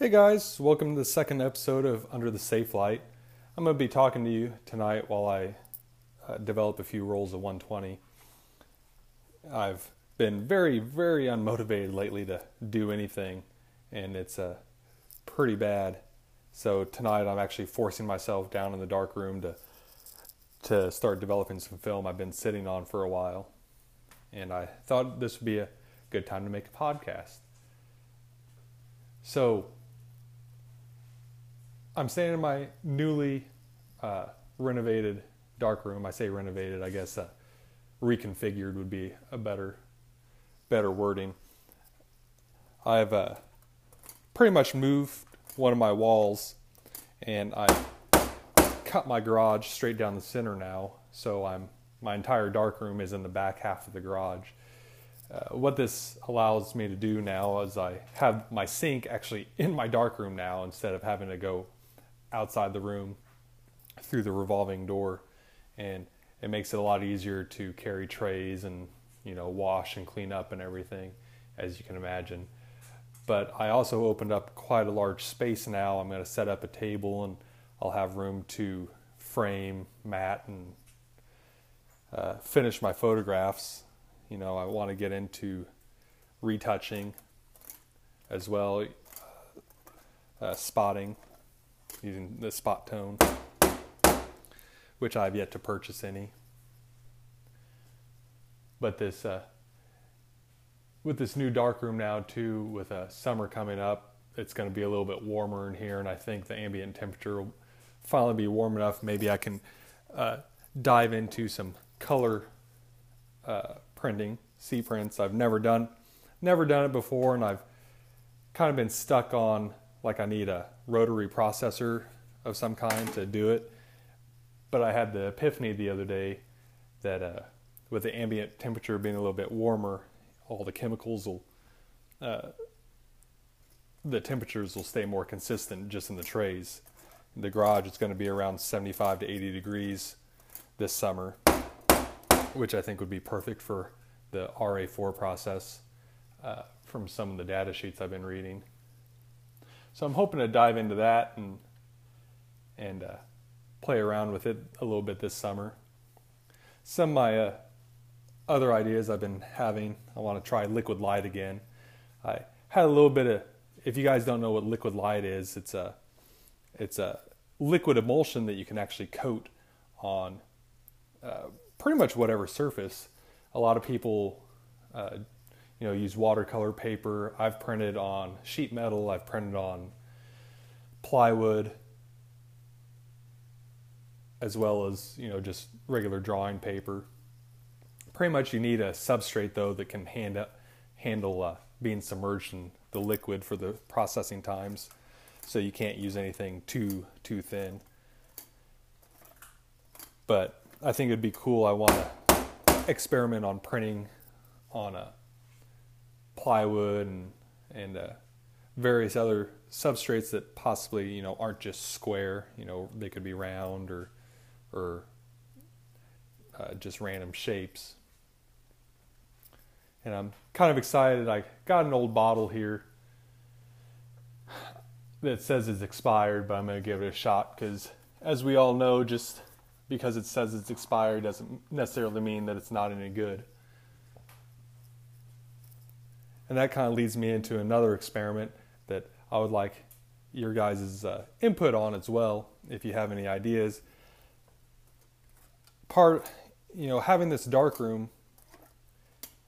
Hey guys, welcome to the second episode of Under the Safe Light. I'm going to be talking to you tonight while I develop a few rolls of 120. I've been very, very unmotivated lately to do anything, and it's pretty bad. So tonight I'm actually forcing myself down in the dark room to start developing some film I've been sitting on for a while. And I thought this would be a good time to make a podcast. So I'm staying in my newly renovated darkroom. I say renovated, I guess reconfigured would be a better wording. I've pretty much moved one of my walls, and I cut my garage straight down the center now. So my entire darkroom is in the back half of the garage. What this allows me to do now is I have my sink actually in my darkroom now instead of having to go outside the room through the revolving door, and it makes it a lot easier to carry trays and, you know, wash and clean up and everything, as you can imagine. But I also opened up quite a large space now. I'm going to set up a table, and I'll have room to frame, mat, and finish my photographs. You know, I want to get into retouching as well, spotting, using the spot tone, which I've yet to purchase any. But this, with this new darkroom now too, with summer coming up, it's going to be a little bit warmer in here, and I think the ambient temperature will finally be warm enough. Maybe I can dive into some color printing, sea prints. I've never done it before, and I've kind of been stuck on, like, I need a rotary processor of some kind to do it. But I had the epiphany the other day that with the ambient temperature being a little bit warmer, all the chemicals will, the temperatures will stay more consistent just in the trays. In the garage, it's going to be around 75 to 80 degrees this summer, which I think would be perfect for the RA4 process from some of the data sheets I've been reading. So I'm hoping to dive into that and play around with it a little bit this summer. Some of my other ideas I've been having, I want to try liquid light again. I had a little bit of, if you guys don't know what liquid light is, it's a liquid emulsion that you can actually coat on pretty much whatever surface. A lot of people you know, use watercolor paper. I've printed on sheet metal, I've printed on plywood, as well as, you know, just regular drawing paper. Pretty much you need a substrate though that can handle being submerged in the liquid for the processing times, so you can't use anything too thin. But I think it'd be cool. I want to experiment on printing on a plywood and various other substrates that possibly, you know, aren't just square. You know, they could be round or just random shapes. And I'm kind of excited. I got an old bottle here that says it's expired, but I'm going to give it a shot because, as we all know, just because it says it's expired doesn't necessarily mean that it's not any good. And that kind of leads me into another experiment that I would like your guys' input on as well, if you have any ideas. You know, having this dark room,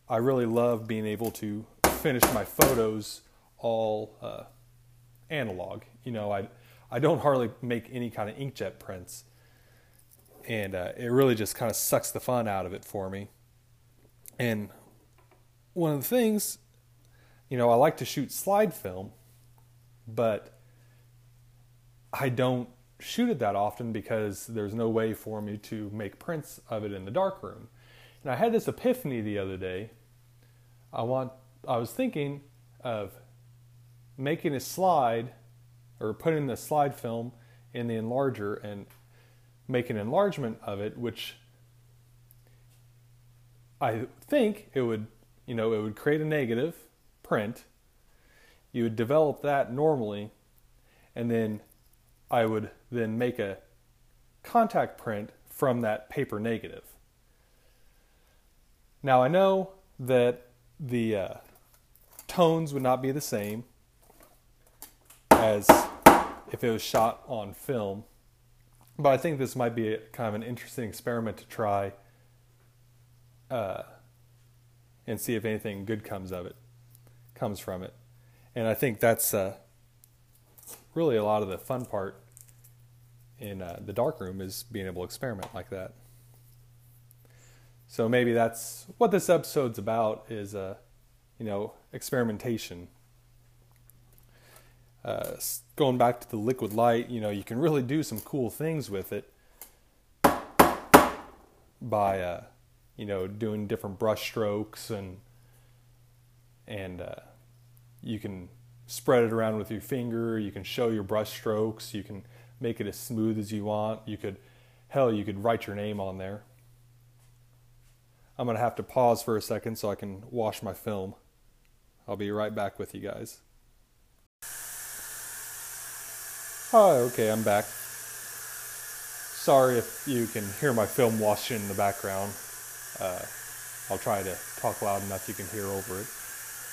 I really love being able to finish my photos all analog. You know, I don't hardly make any kind of inkjet prints. And it really just kind of sucks the fun out of it for me. And one of the things, you know, I like to shoot slide film, but I don't shoot it that often because there's no way for me to make prints of it in the darkroom. And I had this epiphany the other day. I was thinking of making a slide, or putting the slide film in the enlarger and make an enlargement of it, which I think it would create a negative print. You would develop that normally, and then I would then make a contact print from that paper negative. Now I know that the tones would not be the same as if it was shot on film, but I think this might be kind of an interesting experiment to try and see if anything good comes from it. And I think that's really a lot of the fun part in the darkroom, is being able to experiment like that. So maybe that's what this episode's about, is experimentation. Going back to the liquid light, you can really do some cool things with it by doing different brush strokes, and you can spread it around with your finger, you can show your brush strokes, you can make it as smooth as you want. You could write your name on there. I'm going to have to pause for a second so I can wash my film. I'll be right back with you guys. Oh, okay, I'm back. Sorry if you can hear my film washing in the background. I'll try to talk loud enough you can hear over it.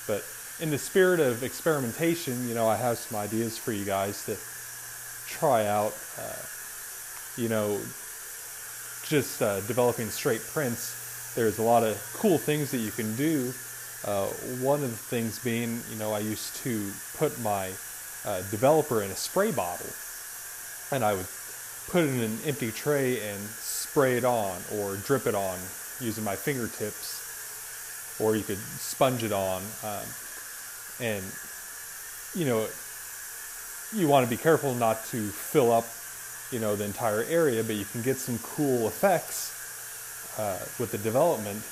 But in the spirit of experimentation, I have some ideas for you guys to try out. Developing straight prints, there's a lot of cool things that you can do. One of the things being, I used to put my developer in a spray bottle, and I would put it in an empty tray and spray it on or drip it on using my fingertips, or you could sponge it on. You want to be careful not to fill up, the entire area, but you can get some cool effects with the development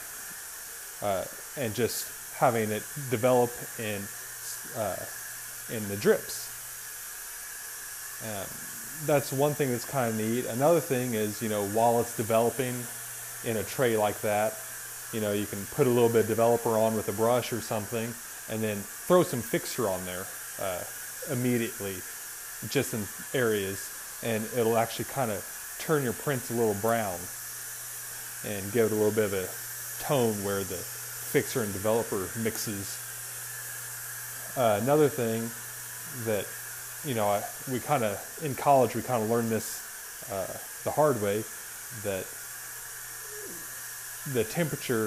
and just having it develop in the drips. That's one thing that's kind of neat. Another thing is, while it's developing in a tray like that, you can put a little bit of developer on with a brush or something, and then throw some fixture on there immediately, just in areas, and it'll actually kind of turn your prints a little brown and give it a little bit of a tone where the fixture and developer mixes. Another thing that, in college, we kind of learned this the hard way, that the temperature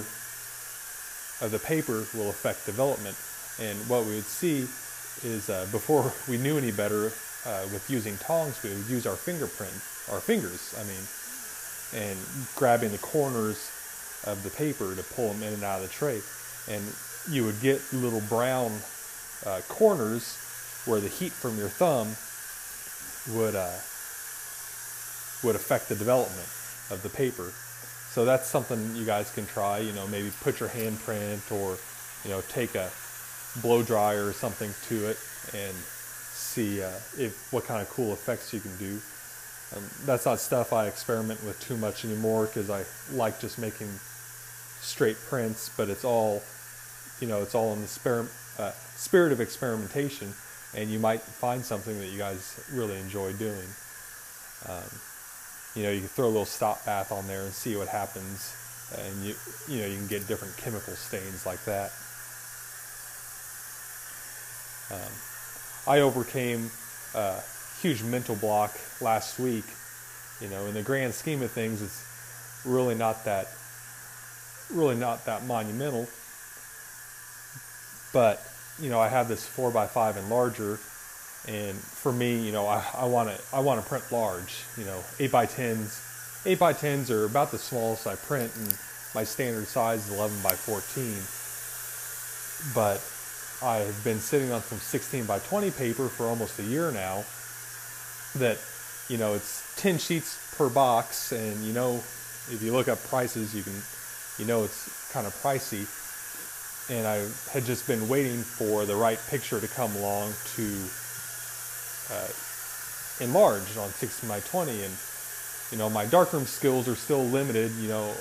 of the paper will affect development. And what we would see is, before we knew any better, with using tongs, we would use our fingers, and grabbing the corners of the paper to pull them in and out of the tray. And you would get little brown corners where the heat from your thumb would affect the development of the paper. So that's something you guys can try, maybe put your handprint, or, take a blow dryer or something to it and see what kind of cool effects you can do. That's not stuff I experiment with too much anymore, because I like just making straight prints, but it's all, it's all in the spirit of experimentation, and you might find something that you guys really enjoy doing. You can throw a little stop bath on there and see what happens, and you can get different chemical stains like that. I overcame a huge mental block last week. In the grand scheme of things, it's really not that monumental. But I have this 4x5 and larger. And for me, I want to print large. 8x10s are about the smallest I print, and my standard size is 11x14. But I've been sitting on some 16x20 paper for almost a year now. That, it's 10 sheets per box, and if you look up prices, you can, it's kind of pricey. And I had just been waiting for the right picture to come along to enlarged on 16x20, and my darkroom skills are still limited. A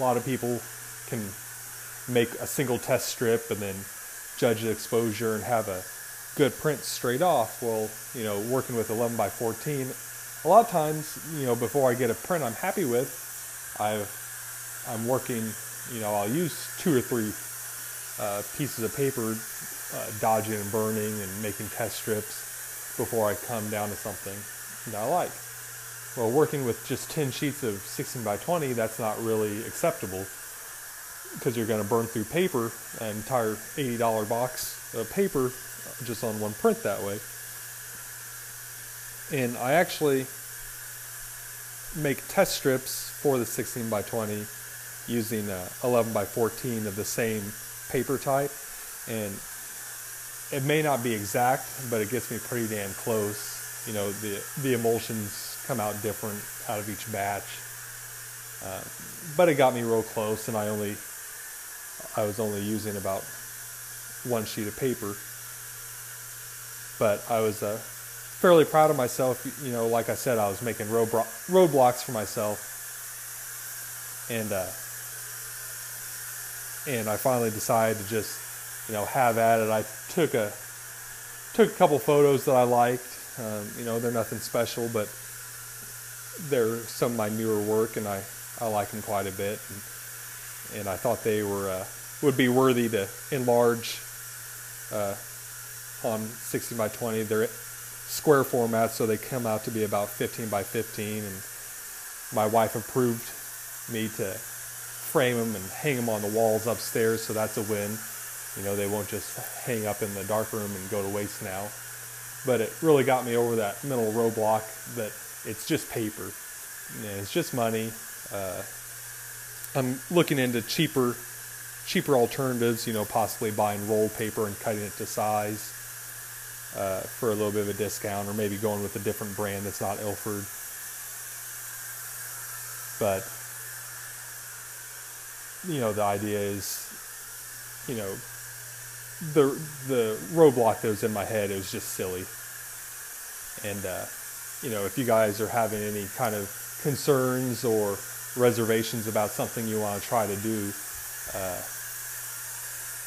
lot of people can make a single test strip and then judge the exposure and have a good prints straight off. Well, you know, working with 11 by 14, a lot of times, you know, before I get a print I'm happy with, I'm working, you know, I'll use 2 or 3 pieces of paper, dodging and burning and making test strips before I come down to something that I like. Well, working with just 10 sheets of 16 by 20, that's not really acceptable, because you're going to burn through paper, an entire $80 box of paper just on one print that way. And I actually make test strips for the 16 by 20 using 11 by 14 of the same paper type, and it may not be exact, but it gets me pretty damn close. You know, the emulsions come out different out of each batch, but it got me real close, and I was only using about 1 sheet of paper. But I was fairly proud of myself. You know, like I said, I was making roadblocks for myself, and I finally decided to just, you know, have at it. I took a couple photos that I liked. You know, they're nothing special, but they're some of my newer work, and I like them quite a bit, and I thought they were would be worthy to enlarge on 16 by 20. They're square format, so they come out to be about 15 by 15, and my wife approved me to frame them and hang them on the walls upstairs, so that's a win. You know, they won't just hang up in the darkroom and go to waste now. But it really got me over that mental roadblock that it's just paper, and it's just money. I'm looking into cheaper alternatives, you know, possibly buying roll paper and cutting it to size for a little bit of a discount, or maybe going with a different brand that's not Ilford. But, you know, the idea is, you know, the roadblock that was in my head, it was just silly. And, you know, if you guys are having any kind of concerns or reservations about something you want to try to do,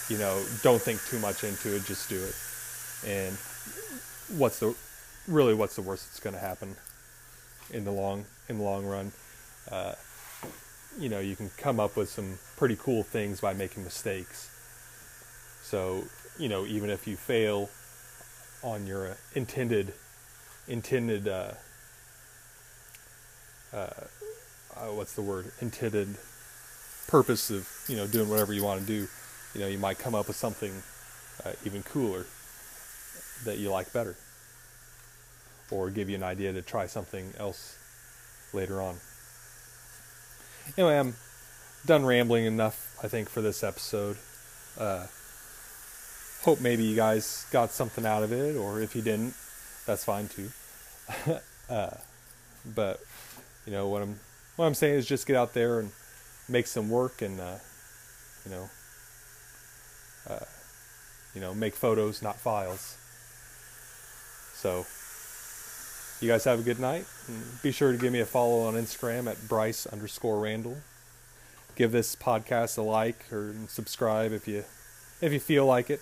you know, don't think too much into it, just do it. And what's the worst that's going to happen in the long run? You know, you can come up with some pretty cool things by making mistakes. So, you know, even if you fail on your intended purpose of, you know, doing whatever you want to do, you know, you might come up with something even cooler that you like better, or give you an idea to try something else later on. Anyway, I'm done rambling enough, I think, for this episode. Hope maybe you guys got something out of it, or if you didn't, that's fine too. But, you know, what I'm saying is just get out there and make some work, and, you know, make photos, not files. So, you guys have a good night. And be sure to give me a follow on Instagram at Bryce_Randall. Give this podcast a like or subscribe if you feel like it.